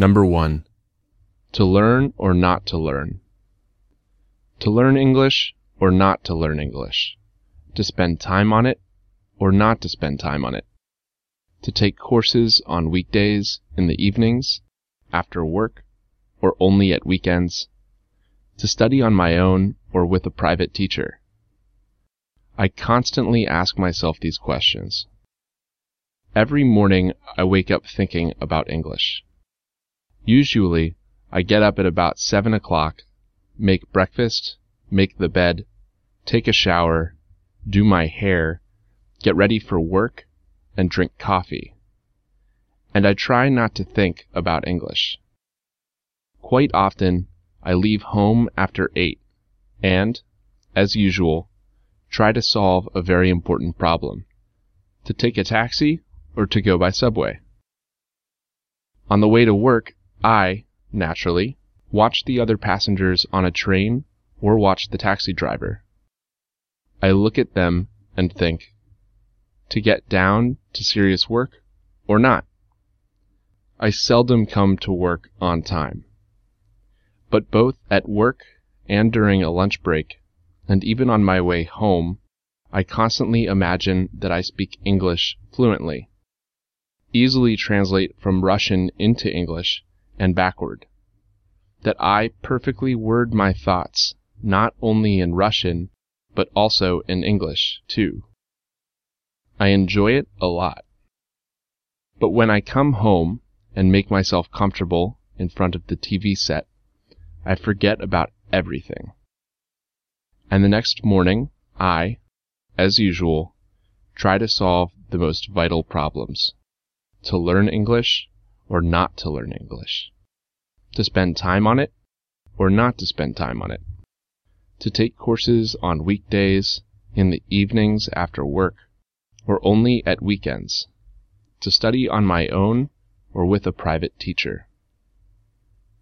Number 1. To learn or not to learn. To learn English or not to learn English. To spend time on it or not to spend time on it. To take courses on weekdays, in the evenings, after work, or only at weekends. To study on my own or with a private teacher. I constantly ask myself these questions. Every morning I wake up thinking about English. Usually I get up at about 7 o'clock, make breakfast, make the bed, take a shower, do my hair, get ready for work, and drink coffee. And I try not to think about English. Quite often I leave home after 8 and, as usual, try to solve a very important problem, to take a taxi or to go by subway. On the way to work, I, naturally, watch the other passengers on a train or watch the taxi driver. I look at them and think, to get down to serious work or not. I seldom come to work on time. But both at work and during a lunch break, and even on my way home, I constantly imagine that I speak English fluently, easily translate from Russian into English and backward, that I perfectly word my thoughts, not only in Russian, but also in English, too. I enjoy it a lot. But when I come home and make myself comfortable in front of the TV set, I forget about everything. And the next morning, I, as usual, try to solve the most vital problems. To learn English or not to learn English. To spend time on it or not to spend time on it. To take courses on weekdays, in the evenings after work, or only at weekends. To study on my own or with a private teacher.